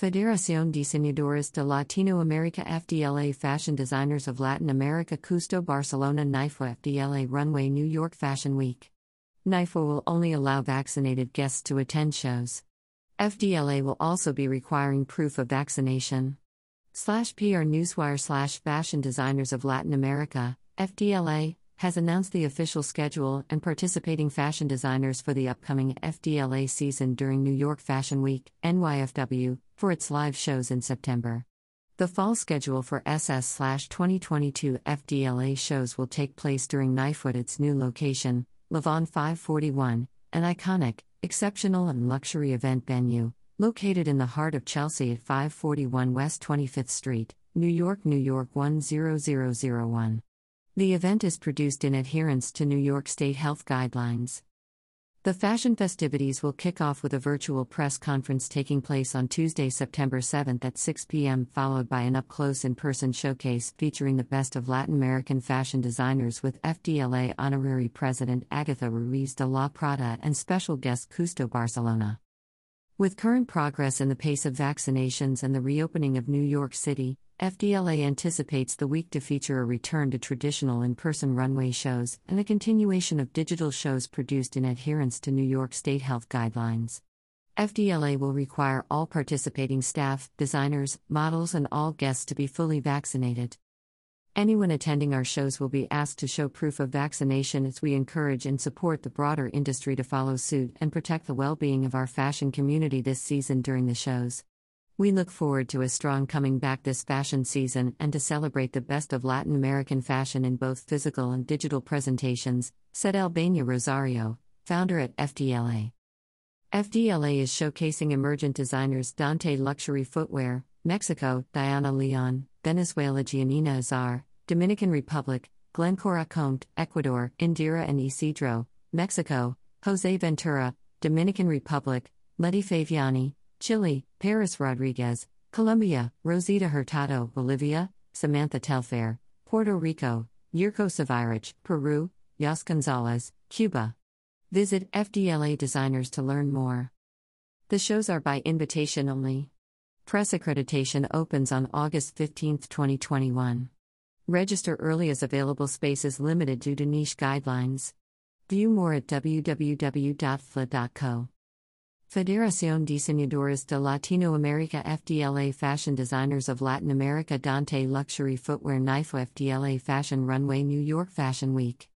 Federación de Diseñadores de Latinoamérica FDLA Fashion Designers of Latin America Custo Barcelona NIFO FDLA Runway New York Fashion Week. NIFO will only allow vaccinated guests to attend shows. FDLA will also be requiring proof of vaccination. /PR Newswire/Fashion Designers of Latin America, FDLA, has announced the official schedule and participating fashion designers for the upcoming FDLA season during New York Fashion Week, NYFW, for its live shows in September. The fall schedule for SS/2022 FDLA shows will take place during Knifewood at its new location, Lavon 541, an iconic, exceptional and luxury event venue, located in the heart of Chelsea at 541 West 25th Street, New York, New York 10001. The event is produced in adherence to New York State health guidelines. The fashion festivities will kick off with a virtual press conference taking place on Tuesday, September 7th at 6 p.m., followed by an up-close in-person showcase featuring the best of Latin American fashion designers with FDLA Honorary President Agatha Ruiz de la Prada and special guest Custo Barcelona. With current progress in the pace of vaccinations and the reopening of New York City, FDLA anticipates the week to feature a return to traditional in-person runway shows and a continuation of digital shows produced in adherence to New York State health guidelines. FDLA will require all participating staff, designers, models, and all guests to be fully vaccinated. Anyone attending our shows will be asked to show proof of vaccination as we encourage and support the broader industry to follow suit and protect the well-being of our fashion community this season during the shows. We look forward to a strong coming back this fashion season and to celebrate the best of Latin American fashion in both physical and digital presentations, said Albania Rosario, founder at FDLA. FDLA is showcasing emergent designers Dante Luxury Footwear, Mexico, Diana Leon, Venezuela Giannina Azar, Dominican Republic, Glencora Comte, Ecuador, Indira and Isidro, Mexico, Jose Ventura, Dominican Republic, Leti Faviani, Chile, Paris Rodriguez, Colombia, Rosita Hurtado, Bolivia, Samantha Telfair, Puerto Rico, Yurko Savirich, Peru, Yas Gonzalez, Cuba. Visit FDLA Designers to learn more. The shows are by invitation only. Press accreditation opens on August 15, 2021. Register early as available space is limited due to niche guidelines. View more at www.fla.co. Federación de Diseñadores de Latinoamérica FDLA Fashion Designers of Latin America Dante Luxury Footwear NIFO FDLA Fashion Runway New York Fashion Week